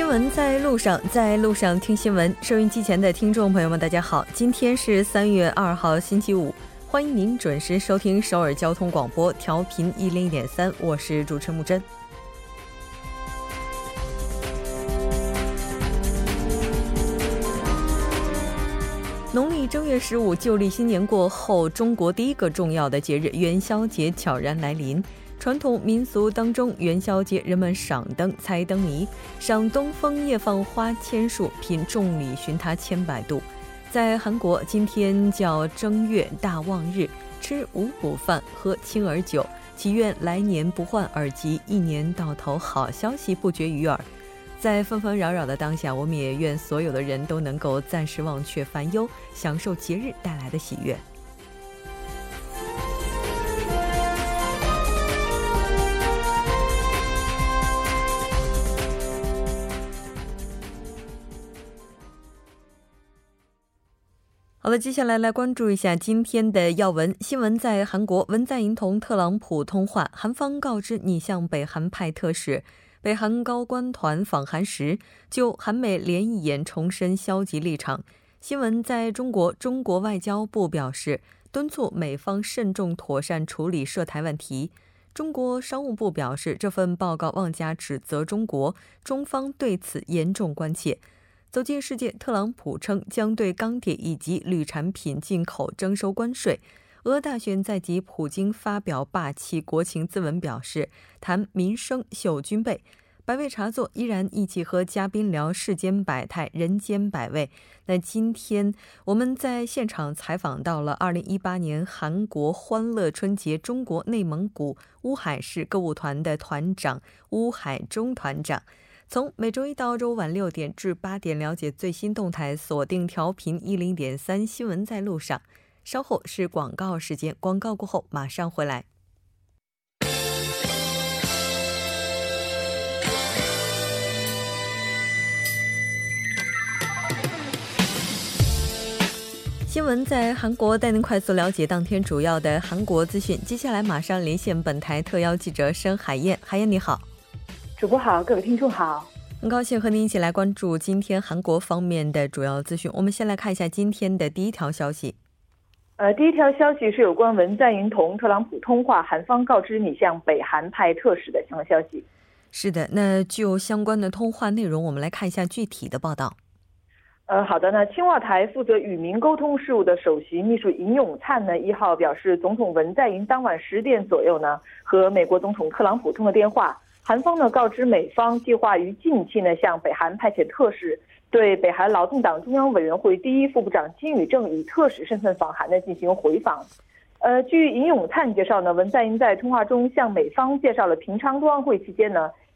新闻在路上听新闻， 收音机前的听众朋友们大家好， 今天是3月2号星期五， 欢迎您准时收听首尔交通广播， 调频101.3， 我是主持木真。 农历正月15， 旧历新年过后， 中国第一个重要的节日， 元宵节 悄然来临。 传统民俗当中， 元宵节人们赏灯、 猜灯谜， 赏东风夜放花千树， 品众里寻他千百度。 在韩国， 今天叫正月大望日， 吃五谷饭， 喝清儿酒， 祈愿来年不患耳疾， 一年到头好消息不绝于耳。 在纷纷扰扰的当下， 我们也愿所有的人都能够暂时忘却烦忧， 享受节日带来的喜悦。 好了，接下来来关注一下今天的要闻新闻。在韩国， 文在寅同特朗普通话， 韩方告知拟向北韩派特使。 北韩高官团访韩时， 就韩美联一言重申消极立场。 新闻在中国， 中国外交部表示， 敦促美方慎重妥善处理涉台问题。 中国商务部表示， 这份报告妄加指责中国， 中方对此严重关切。 走进世界， 特朗普称将对钢铁以及铝产品进口征收关税。 俄大选在即普京发表霸气国情咨文表示， 谈民生秀军备。 白味茶座， 依然一起和嘉宾聊世间百态， 人间百味。 那今天我们在现场采访到了， 2018年 韩国欢乐春节 中国内蒙古 乌海市歌舞团的团长 乌海中团长。 从每周一到周五晚6点至8点， 了解最新动态， 锁定调频101.3， 新闻在路上。 稍后是广告时间， 广告过后 马上回来。 新闻在韩国带您快速了解当天主要的韩国资讯。 接下来马上连线本台特邀记者申海燕。 海燕你好。 主播好，各位听众好， 很高兴和您一起来关注今天韩国方面的主要资讯。 我们先来看一下今天的第一条消息。 第一条消息是有关文在寅同特朗普通话， 韩方告知拟向北韩派特使的相关消息。 是的，那就相关的通话内容我们来看一下具体的报道。 好的，那青瓦台负责与民沟通事务的首席秘书尹永灿 1号表示， 总统文在寅当晚10点左右 和美国总统特朗普通了电话， 韩方告知美方计划于近期向北韩派遣特使， 对北韩劳动党中央委员会第一副部长金宇正以特使身份访韩进行回访。 据尹永灿介绍， 文在寅在通话中向美方介绍了平昌冬奥会期间，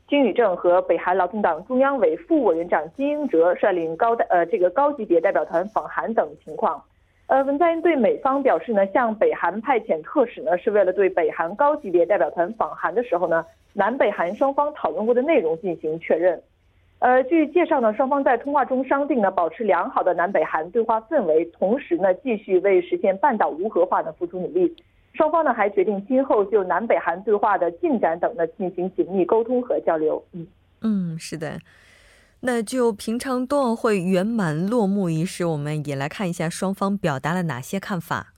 金宇正和北韩劳动党中央委副委员长金英哲率领高级别代表团访韩等情况。 文在寅对美方表示， 向北韩派遣特使是为了对北韩高级别代表团访韩的时候， 南北韩双方讨论过的内容进行确认。 据介绍， 双方在通话中商定保持良好的南北韩对话氛围， 同时继续为实现半岛无核化付出努力。 双方还决定今后就南北韩对话的进展等进行紧密沟通和交流。 是的。 那就平昌冬奥会圆满落幕仪式， 我们也来看一下双方表达了哪些看法。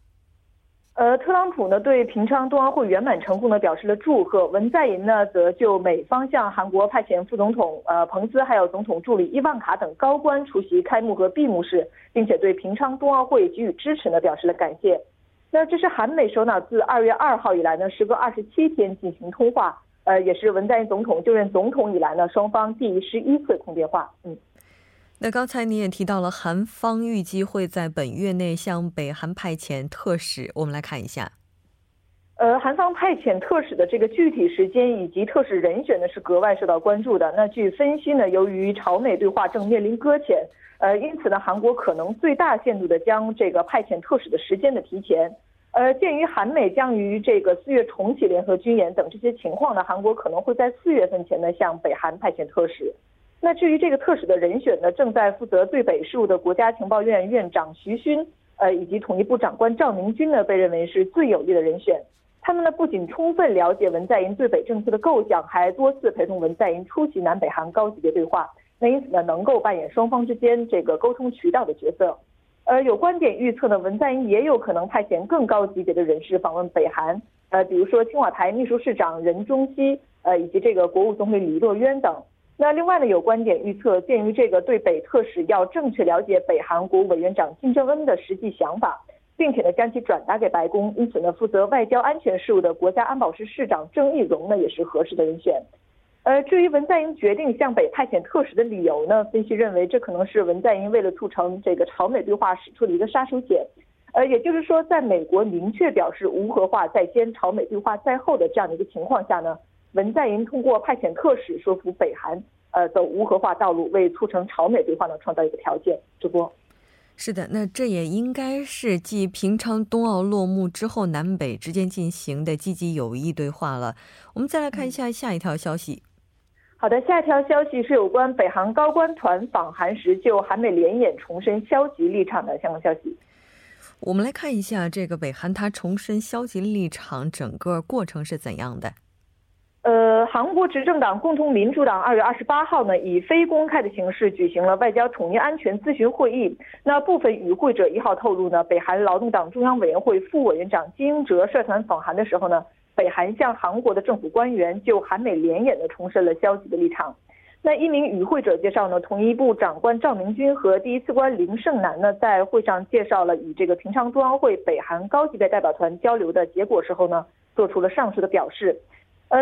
特朗普对平昌冬奥会圆满成功表示了祝贺， 文在寅则就美方向韩国派遣副总统 彭斯， 还有总统助理 伊万卡等高官出席开幕和闭幕式， 并且对平昌冬奥会给予支持表示了感谢。 这是韩美首脑自2月2号以来 时隔27天进行通话， 也是文在寅总统就任总统以来 双方第11次通电话。 那刚才你也提到了， 韩方预计会在本月内向北韩派遣特使， 我们来看一下。 韩方派遣特使的具体时间以及特使人选是格外受到关注的。 据分析， 由于朝美对话正面临搁浅， 因此韩国可能最大限度地将派遣特使的时间提前。 鉴于韩美将于4月重启联合军演等这些情况， 韩国可能会在4月份前向北韩派遣特使。 至于特使的人选， 正在负责对北事务的国家情报院院长徐勋， 以及统一部长官赵明军， 被认为是最有力的人选。 他们不仅充分了解文在寅对北政策的构想，还多次陪同文在寅出席南北韩高级别对话，那因此呢，能够扮演双方之间这个沟通渠道的角色。而有观点预测呢，文在寅也有可能派遣更高级别的人士访问北韩，比如说青瓦台秘书市长任中熙，以及这个国务总理李洛渊等。那另外呢，有观点预测，鉴于这个对北特使要正确了解北韩国务委员长金正恩的实际想法，并且呢将其转达给白宫，因此呢，负责外交安全事务的国家安保室室长郑义荣呢也是合适的人选。至于文在寅决定向北派遣特使的理由呢，分析认为这可能是文在寅为了促成这个朝美对话使出的一个杀手锏，也就是说，在美国明确表示无核化在先、朝美对话在后的这样的一个情况下呢，文在寅通过派遣特使说服北韩，走无核化道路，为促成朝美对话呢创造一个条件。主播。是的，那这也应该是继平昌冬奥落幕之后，南北之间进行的积极有益对话了。我们再来看一下下一条消息。好的，下一条消息是有关北韩高官团访韩时就韩美联演重申消极立场的相关消息。我们来看一下这个北韩它重申消极立场整个过程是怎样的。韩国执政党共同民主党2月28号呢，以非公开的形式举行了外交统一安全咨询会议。那部分与会者1号透露呢，北韩劳动党中央委员会副委员长金英哲率团访韩的时候呢，北韩向韩国的政府官员就韩美联演的重申了消极的立场。那一名与会者介绍呢，统一部长官赵明军和第一次官林胜男呢，在会上介绍了以这个平昌冬奥会北韩高级别代表团交流的结果时候呢，做出了上述的表示。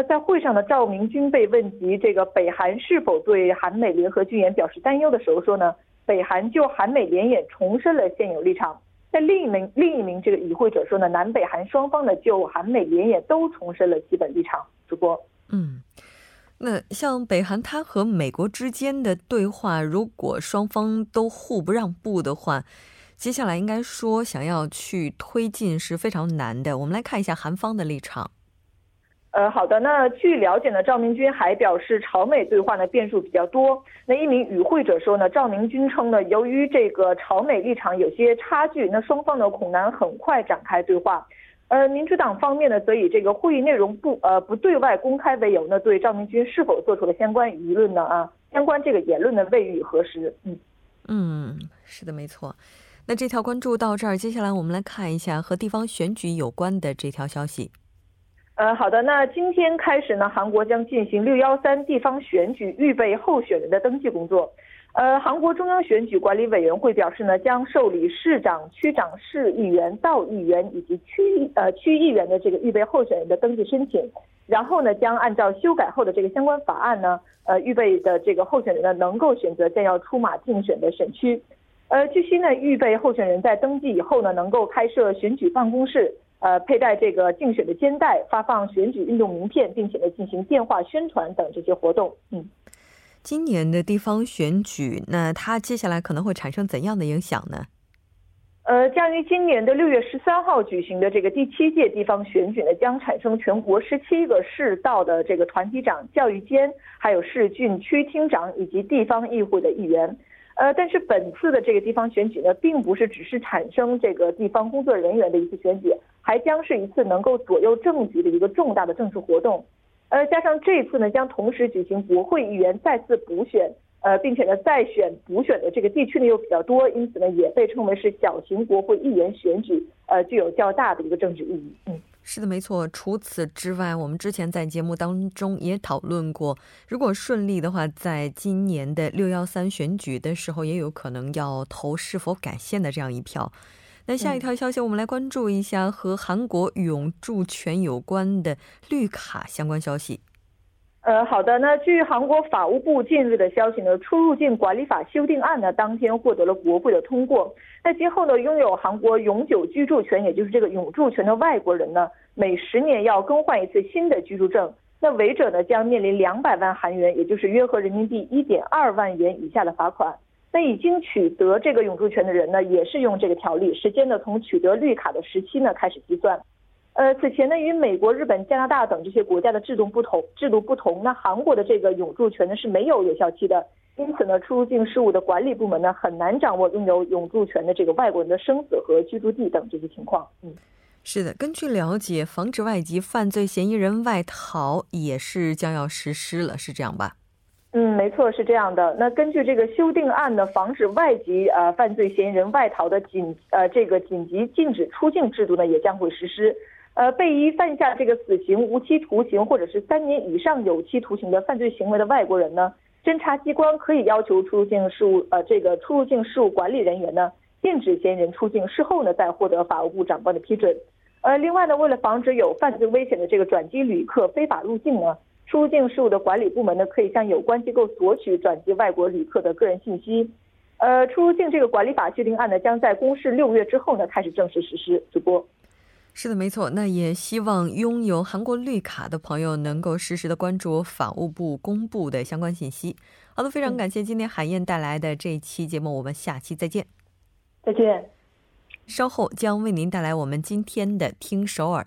在会上呢，赵明军被问及这个北韩是否对韩美联合军演表示担忧的时候说呢，北韩就韩美联演重申了现有立场。那另一名这个与会者说呢，南北韩双方呢就韩美联演都重申了基本立场。主播，那像北韩它和美国之间的对话，如果双方都互不让步的话，接下来应该说想要去推进是非常难的。我们来看一下韩方的立场。好的，那据了解呢，赵明军还表示朝美对话呢变数比较多。那一名与会者说呢，赵明军称呢，由于这个朝美立场有些差距，那双方呢恐难很快展开对话。民主党方面呢，则以这个会议内容不对外公开为由呢，对赵明军是否做出了相关舆论呢相关这个言论呢未予核实。是的，没错。那这条关注到这儿，接下来我们来看一下和地方选举有关的这条消息。好的，那今天开始呢，韩国将进行613地方选举预备候选人的登记工作。韩国中央选举管理委员会表示呢，将受理市长、区长、市议员、道议员以及区议员的这个预备候选人的登记申请，然后呢，将按照修改后的这个相关法案呢，预备的这个候选人呢，能够选择将要出马竞选的选区。据悉呢，预备候选人在登记以后呢，能够开设选举办公室。佩戴这个竞选的肩带，发放选举运动名片，并且呢进行电话宣传等这些活动。今年的地方选举，那它接下来可能会产生怎样的影响呢？将于今年的6月13号举行的这个第7届地方选举呢，将产生全国17个市道的这个团体长、教育监，还有市郡区厅长以及地方议会的议员。但是本次的这个地方选举呢，并不是只是产生这个地方工作人员的一次选举，还将是一次能够左右政局的一个重大的政治活动。加上这次呢，将同时举行国会议员再次补选，并且呢再选补选的这个地区呢又比较多，因此呢也被称为是小型国会议员选举，具有较大的一个政治意义。是的，没错。除此之外，我们之前在节目当中也讨论过，如果顺利的话，在今年的613选举的时候，也有可能要投是否改宪的这样一票。那下一条消息，我们来关注一下和韩国永住权有关的绿卡相关消息。好的，那据韩国法务部近日的消息呢，出入境管理法修订案呢，当天获得了国会的通过。那今后呢，拥有韩国永久居住权，也就是这个永住权的外国人呢，每10年要更换一次新的居住证。那违者呢，将面临200万韩元，也就是约合人民币1.2万元以下的罚款。那已经取得这个永住权的人呢，也是用这个条例，时间呢，从取得绿卡的时期呢开始计算。此前呢，与美国、日本、加拿大等这些国家的制度不同，那韩国的这个永住权呢是没有有效期的，因此呢，出入境事务的管理部门呢很难掌握拥有永住权的这个外国人的生死和居住地等这些情况。是的，根据了解，防止外籍犯罪嫌疑人外逃也是将要实施了，是这样吧？没错，是这样的。那根据这个修订案的防止外籍犯罪嫌疑人外逃的紧急出境制度呢，也将会实施。被依犯下这个死刑、无期徒刑或者是3年以上有期徒刑的犯罪行为的外国人呢，侦查机关可以要求出入境事务管理人员呢，禁止嫌疑人出境事后呢，再获得法务部长官的批准。另外呢，为了防止有犯罪危险的这个转机旅客非法入境呢， 出入境事务的管理部门呢，可以向有关机构索取转机外国旅客的个人信息。出入境这个管理法修订案呢，将在公示6月之后呢开始正式实施。主播 是的，没错。那也希望拥有韩国绿卡的朋友能够适时的关注法务部公布的相关信息。 好的，非常感谢今天海燕带来的这一期节目，我们下期再见。再见。稍后将为您带来我们今天的听首尔。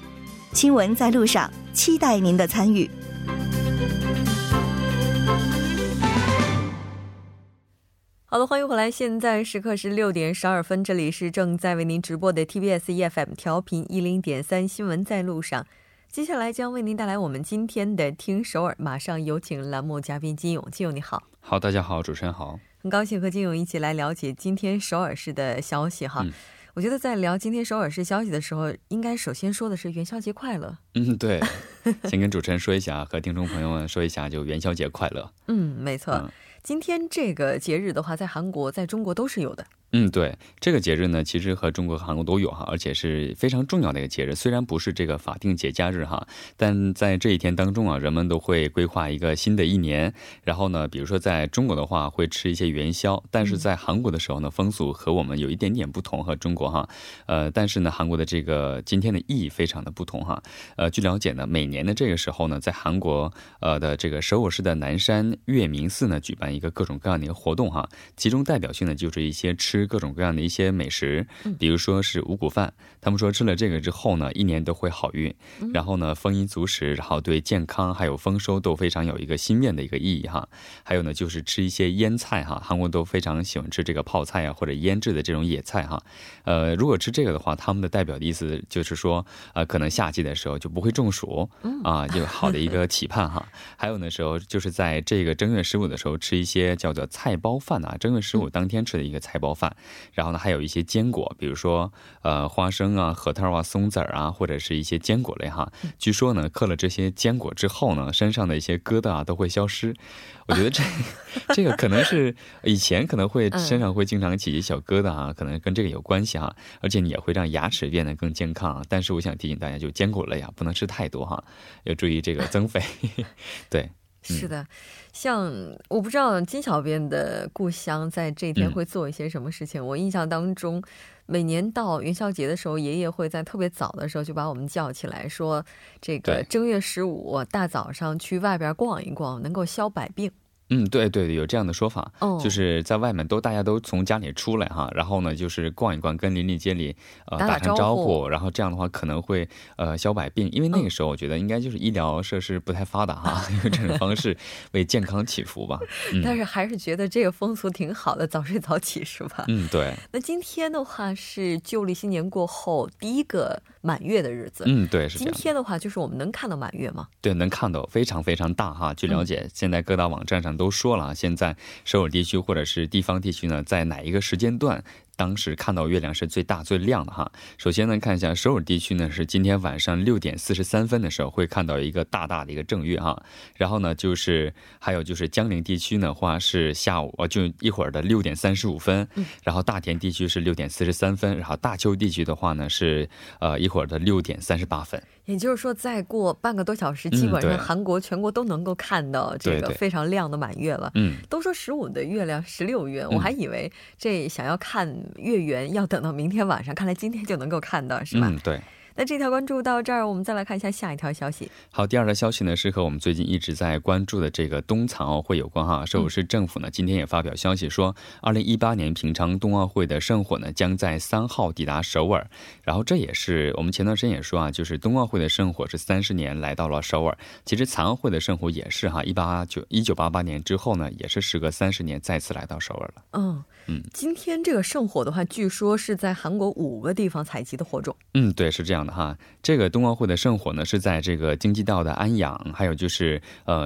新闻在路上， 期待您的参与。 好的，欢迎回来，现在时刻是6点12分， 这里是正在为您直播的 TBS EFM 调频 10.3 新闻在路上。 接下来将为您带来我们今天的听首尔， 马上有请栏目嘉宾金勇。金勇你好。 好，大家好，主持人好。 很高兴和金勇一起来了解今天首尔市的消息哈。 我觉得在聊今天首尔市消息的时候，应该首先说的是元宵节快乐。 对，先跟主持人说一下，和听众朋友们说一下，就元宵节快乐。 没错，今天这个节日的话在韩国在中国都是有的。 对，这个节日呢其实和中国很多有哈，而且是非常重要的一个节日。虽然不是这个法定节假日哈，但在这一天当中啊，人们都会规划一个新的一年，然后呢比如说在中国的话会吃一些元宵，但是在韩国的时候呢风俗和我们有一点点不同，和中国哈。但是呢韩国的这个今天的意义非常的不同哈。据了解呢，每年的这个时候呢，在韩国的这个首尔市的南山月明寺呢举办一个各种各样的活动哈，其中代表性的就是一些吃各种各样的一些美食， 比如说是五谷饭，他们说吃了这个之后呢一年都会好运，然后呢丰衣足食，然后对健康还有丰收都非常有一个新面的一个意义哈。还有呢就是吃一还有呢就是这一些腌菜哈，韩国都非常喜欢吃这个泡菜啊或者腌制的这种野菜哈，如果是这个的话他们的代表意思就是说可能夏季的时候就不会中暑啊，就好的一个期盼哈。还有呢时候就是在这个正月15的时候吃一些叫做菜包饭啊，正月15当天吃的一个菜包饭， 然后呢还有一些坚果，比如说花生啊、核桃啊、松子啊，或者是一些坚果类哈。据说呢嗑了这些坚果之后呢，身上的一些疙瘩都会消失。我觉得这可能是以前可能会身上会经常起一些小疙瘩啊，可能跟这个有关系啊，而且你也会让牙齿变得更健康，但是我想提醒大家就坚果类啊不能吃太多哈，要注意这个增肥。对。 是的，像我不知道金小编的故乡在这一天会做一些什么事情。我印象当中每年到元宵节的时候，爷爷会在特别早的时候就把我们叫起来说这个正月15大早上去外边逛一逛，能够消百病。 对对，有这样的说法，就是在外面都大家都从家里出来哈，然后呢就是逛一逛，跟邻里街里打打招呼，然后这样的话可能会消百病。因为那个时候我觉得应该就是医疗设施不太发达哈，有这种方式为健康祈福吧。但是还是觉得这个风俗挺好的，早睡早起是吧？对。那今天的话是旧历新年过后第一个满月的日子。对，是今天的话就是我们能看到满月嘛？对，能看到，非常非常大哈。据了解现在各大网站上都说了， 现在首尔地区或者是地方地区呢在哪一个时间段当时看到月亮是最大最亮的哈。首先呢看一下首尔地区呢是今天晚上6点43分的时候会看到一个大大的一个正月哈，然后呢就是还有就是江陵地区呢话是下午就一会儿的6点35分， 然后大田地区是6点43分，然后大邱地区的话呢是一会儿的6点38分。也就是说再过半个多小时基本上韩国全国都能够看到这个非常亮的满月了。都说15的月亮16圆，我还以为这想要看月圆要等到明天晚上，看来今天就能够看到是吗？对。 那这条关注到这儿，我们再来看一下下一条消息。好，第二条消息呢是和我们最近一直在关注的这个冬残奥会有关哈。首尔市政府呢今天也发表消息说， 2018年平昌冬奥会的圣火呢将在3号抵达首尔。 然后这也是我们前段时间也说啊，就是冬奥会的圣火是 30年来到了首尔。 其实残奥会的圣火也是哈， 1988年之后呢也是时隔30年再次来到首尔了。 今天这个圣火的话，据说是在韩国5个地方采集的火种。 对，是这样的哈。 这个冬奥会的圣火呢是在这个京畿道的安阳，还有就是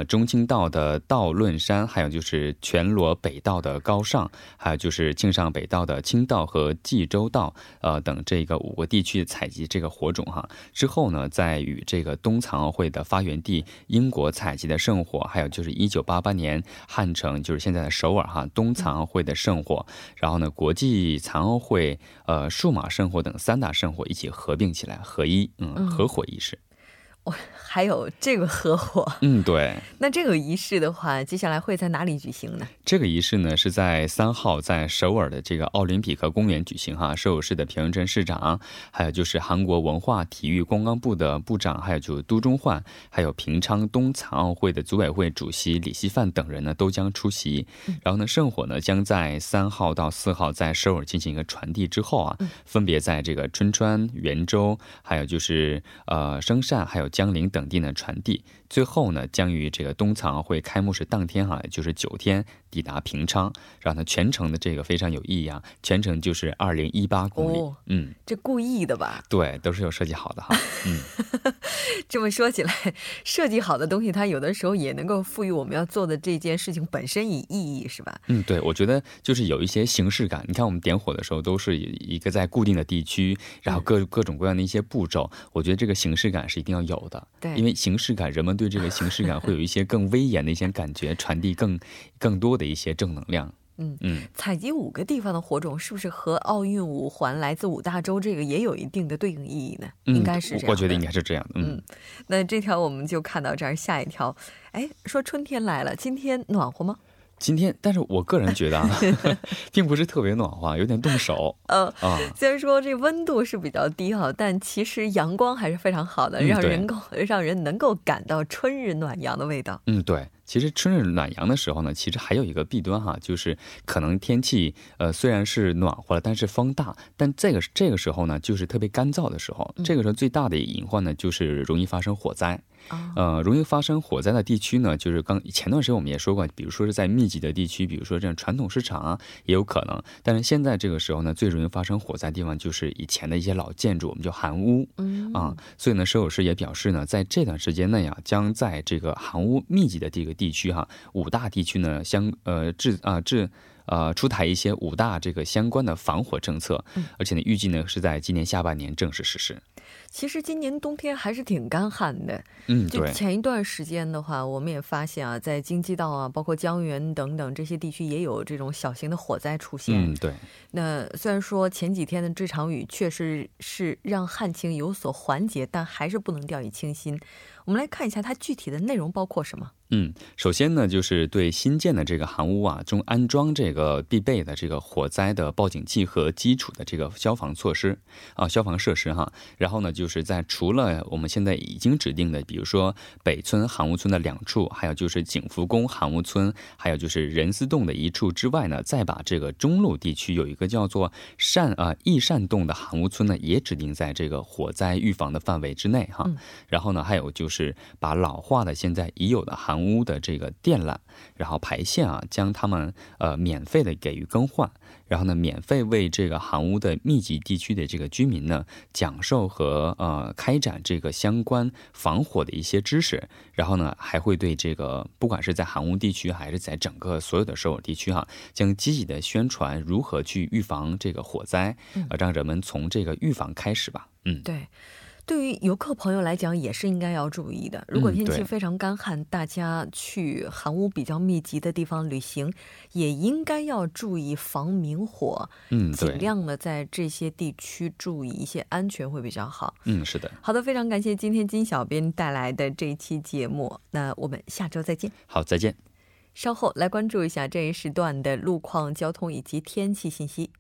中青道的道论山，还有就是全罗北道的高尚，还有就是庆尚北道的青道和济州道等这个5个地区采集这个火种哈。之后呢在与这个冬残奥会的发源地英国采集的圣火，还有就是1888年汉城就是现在的首尔哈，冬残奥会的圣火，然后呢国际残奥会数码圣火等三大圣火一起合并起来合一。 合火仪式。还有这个合火，对，那这个仪式的话接下来会在哪里举行呢？这个仪式呢是在3号在首尔的这个奥林匹克公园举行哈，首尔市的平城市长还有就是韩国文化体育观光部的部长还有就都中焕还有平昌冬残奥会的组委会主席李希范等人呢都将出席。然后呢圣火呢将在3号到4号在首尔进行一个传递之后啊，分别在这个春川、元州还有就是 生善还有江陵等地的传递，最后呢将于这个冬残奥会开幕式当天，也就是9天抵达平昌。 然后全程的这个非常有意义啊，全程就是2018公里。 这故意的吧？对，都是有设计好的哈。这么说起来，设计好的东西它有的时候也能够赋予我们要做的这件事情本身以意义是吧？ 对，我觉得就是有一些形式感，你看我们点火的时候都是一个在固定的地区，然后各种各样的一些步骤，我觉得这个形式感是 一定要有的，因为形式感人们对这个形式感会有一些更威严的一些感觉，传递更多的一些正能量。 采集5个地方的火种是不是和奥运五环来自五大洲这个也有一定的对应意义呢？应该是，我觉得应该是这样。那这条我们就看到这儿，下一条，说春天来了，今天暖和吗？ 今天但是我个人觉得并不是特别暖和，有点冻手。虽然说这温度是比较低哈，但其实阳光还是非常好的，让人能够感到春日暖阳的味道。对。 其实春日暖阳的时候呢，其实还有一个弊端哈，就是可能天气虽然是暖和了，但是风大，但这个时候呢就是特别干燥的时候，这个时候最大的隐患呢就是容易发生火灾。容易发生火灾的地区呢，就是前段时间我们也说过，比如说是在密集的地地区，比如说像传统市场也有可能，但是现在这个时候呢最容易发生火灾的地方就是以前的一些老建筑，我们叫韩屋啊，所以呢时候是也表示呢，在这段时间内啊，将在这个韩屋密集的这个地区哈，5大地区呢出台一些5大这个相关的防火政策，而且呢预计呢是在今年下半年正式实施。 其实今年冬天还是挺干旱的，就前一段时间的话我们也发现啊，在京畿道啊包括江原等等这些地区也有这种小型的火灾出现。对，那虽然说前几天的这场雨确实是让旱情有所缓解，但还是不能掉以轻心。我们来看一下它具体的内容包括什么。 首先呢就是对新建的这个韩屋啊中安装这个必备的这个火灾的报警器和基础的这个消防措施啊消防设施哈。 然后呢就是在除了我们现在已经指定的比如说北村韩屋村的2处，还有就是景福宫韩屋村，还有就是仁寺洞的1处之外呢，再把这个中路地区有一个叫做善义善洞的韩屋村呢也指定在这个火灾预防的范围之内哈。然后呢还有就是把老化的现在已有的韩屋 的这个电缆，然后排线啊，将他们免费的给予更换，然后呢免费为这个韩屋的密集地区的这个居民呢，讲授和开展这个相关防火的一些知识，然后呢还会对这个不管是在韩屋地区还是在整个所有的首尔地区啊，将积极的宣传如何去预防这个火灾，让人们从这个预防开始吧。对。对于游客朋友来讲也是应该要注意的，如果天气非常干旱，大家去航母比较密集的地方旅行也应该要注意防明火，尽量呢在这些地区注意一些安全会比较好。嗯，好的，非常感谢今天金小编带来的这一期节目，那我们下周再见。好，再见。稍后来关注一下这一时段的路况、交通以及天气信息。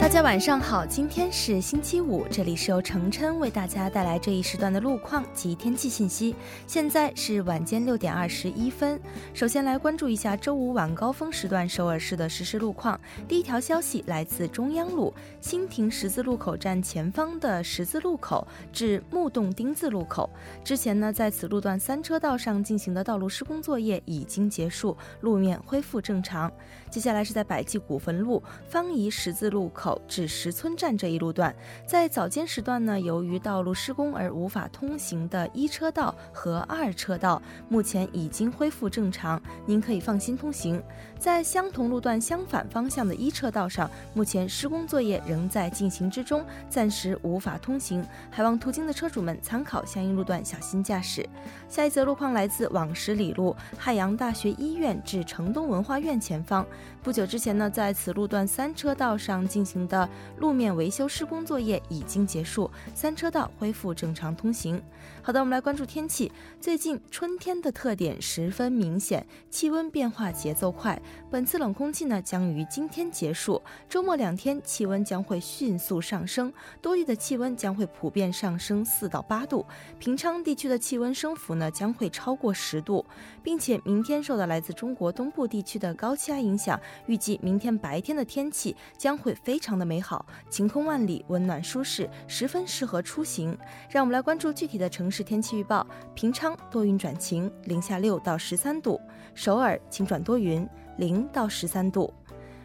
大家晚上好，今天是星期五， 这里是由程琛为大家带来这一时段的路况及天气信息。 现在是晚间6点21分。 首先来关注一下周五晚高峰时段首尔市的实时路况。 第一条消息来自中央路新亭十字路口站前方的十字路口至木洞丁字路口， 之前呢在此路段三车道上进行的道路施工作业已经结束，路面恢复正常。 接下来是在百济古坟路方怡十字路口 至石村站这一路段， 在早间时段呢由于道路施工而无法通行的1车道和2车道， 目前已经恢复正常， 您可以放心通行。 在相同路段相反方向的1车道上， 目前施工作业仍在进行之中， 暂时无法通行， 还望途经的车主们参考相应路段小心驾驶。 下一则路况来自往十里路汉阳大学医院至城东文化院前方， 不久之前呢在此路段3车道上进行的 路面维修施工作业已经结束，3车道恢复正常通行。 好的，我们来关注天气。 最近春天的特点十分明显， 气温变化节奏快， 本次冷空气呢将于今天结束， 周末2天气温将会迅速上升， 多地的气温将会普遍上升4到8度， 平昌地区的气温升幅呢将会超过10度， 并且明天受到来自中国东部地区的高气压影响， 预计明天白天的天气将会非常的 美好，晴空万里，温暖舒适，十分适合出行。 让我们来关注具体的城市天气预报。 平昌多云转晴， 零下6到13度； 首尔晴转多云， 0到13度。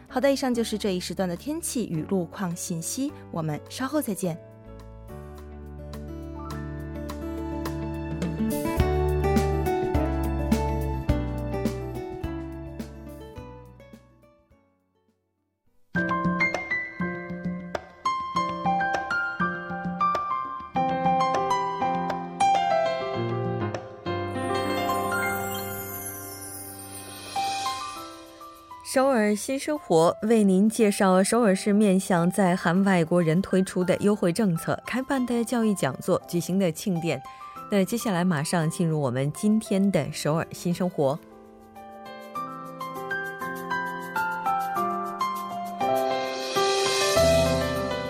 好的，以上就是这一时段的天气与路况信息， 我们稍后再见。 首尔新生活为您介绍首尔市面向在韩外国人推出的优惠政策、开办的教育讲座、举行的庆典。 那接下来马上进入我们今天的首尔新生活。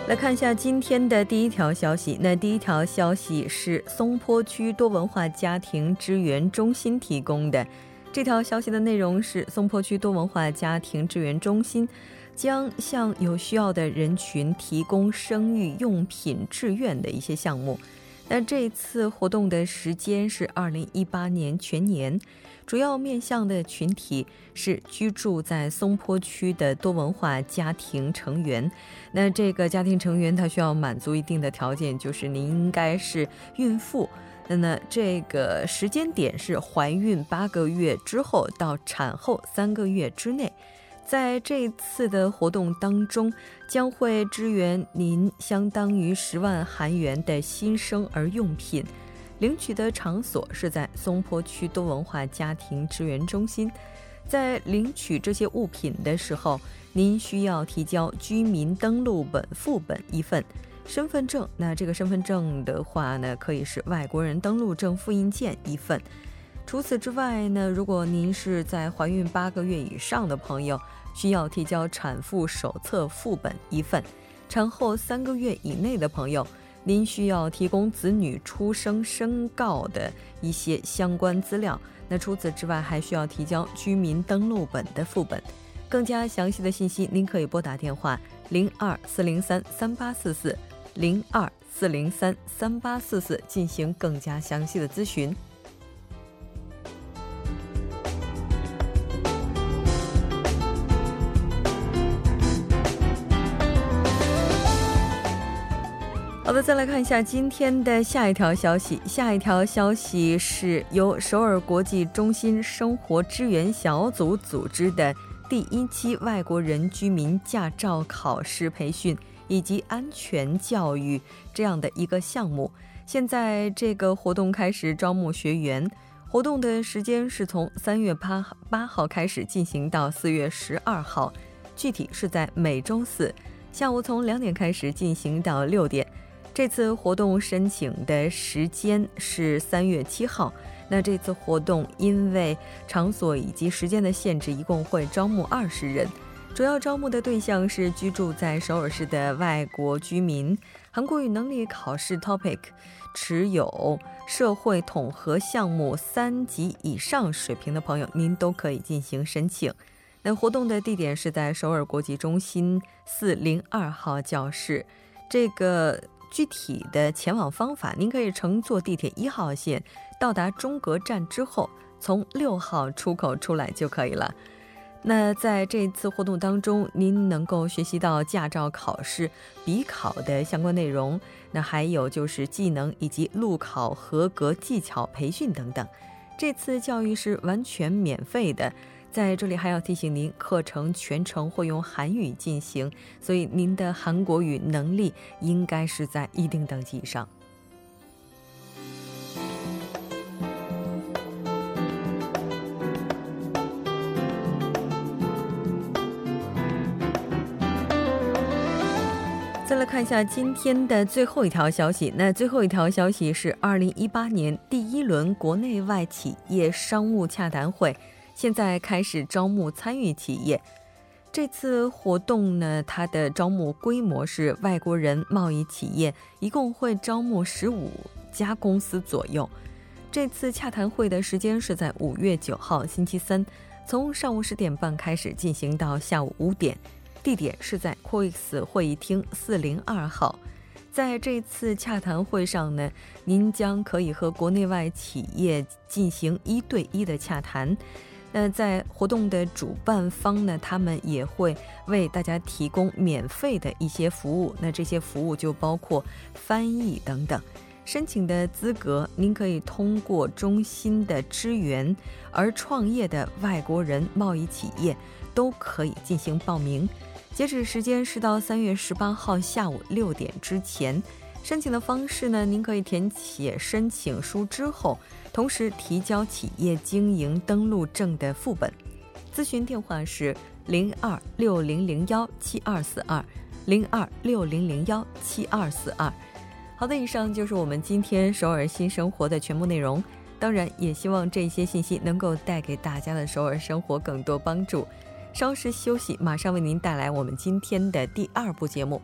来看一下今天的第一条消息。 那第一条消息是松坡区多文化家庭支援中心提供的。 这条消息的内容是松坡区多文化家庭支援中心 将向有需要的人群提供生育用品志愿的一些项目。 那这次活动的时间是2018年全年， 主要面向的群体是居住在松坡区的多文化家庭成员。 那这个家庭成员他需要满足一定的条件， 就是您应该是孕妇， 那这个时间点是怀孕8个月之后到产后3个月之内。 在这次的活动当中， 将会支援您相当于10万韩元的新生儿用品。 领取的场所是在松坡区多文化家庭支援中心。 在领取这些物品的时候， 您需要提交居民登录本副本一份， 身份证， 那这个身份证的话呢， 可以是外国人登录证复印件一份。 除此之外呢， 如果您是在怀孕8个月以上的朋友， 需要提交产妇手册副本一份； 产后3个月以内的朋友， 您需要提供子女出生申告的一些相关资料。 那除此之外还需要提交居民登录本的副本。 更加详细的信息您可以拨打电话 02-403-3844 02-403-3844 进行更加详细的咨询。好的，再来看一下今天的下一条消息。下一条消息是由首尔国际中心生活支援小组组织的第1期外国人居民驾照考试培训以及安全教育这样的一个项目。 现在这个活动开始招募学员，活动的时间是从3月8号开始进行到4月12号， 具体是在每周四 下午从2点开始进行到6点。 这次活动申请的时间是3月7号。 那这次活动因为场所以及时间的限制，一共会招募20人， 主要招募的对象是居住在首尔市的外国居民， 韩国语能力考试 TOPIK 持有社会统合项目 3级以上水平的朋友，您都可以进行申请。 那活动的地点是在首尔国际中心 402号教室， 这个具体的前往方法您可以乘坐地铁1号线， 到达中阁站之后， 从6号出口出来就可以了。 那在这次活动当中，您能够学习到驾照考试、笔考的相关内容， 那还有就是技能以及路考合格技巧培训等等。 这次教育是完全免费的。 在这里还要提醒您，课程全程会用韩语进行， 所以您的韩国语能力应该是在一定等级以上。 再来看一下今天的最后一条消息。 那最后一条消息是 2018年 第1轮国内外企业商务洽谈会 现在开始招募参与企业。 这次活动呢，它的招募规模是外国人贸易企业， 一共会招募15家公司左右。 这次洽谈会的时间是在 5月9号星期三， 从上午10点半开始进行到下午5点， 地点是在 COEX 会议厅 402号。 在这次洽谈会上呢， 您将可以和国内外企业进行1对1的洽谈。 在活动的主办方呢， 他们也会为大家提供免费的一些服务， 那这些服务就包括翻译等等。 申请的资格您可以通过中心的支援， 而创业的外国人贸易企业都可以进行报名， 截止时间是到3月18号下午6点之前。 申请的方式呢，您可以填写申请书之后， 同时提交企业经营登录证的副本。 咨询电话是02-6001-7242， 02-6001-7242。 好的，以上就是我们今天首尔新生活的全部内容。 当然也希望这些信息能够带给大家的首尔生活更多帮助。稍事休息，马上为您带来我们今天的第2部节目。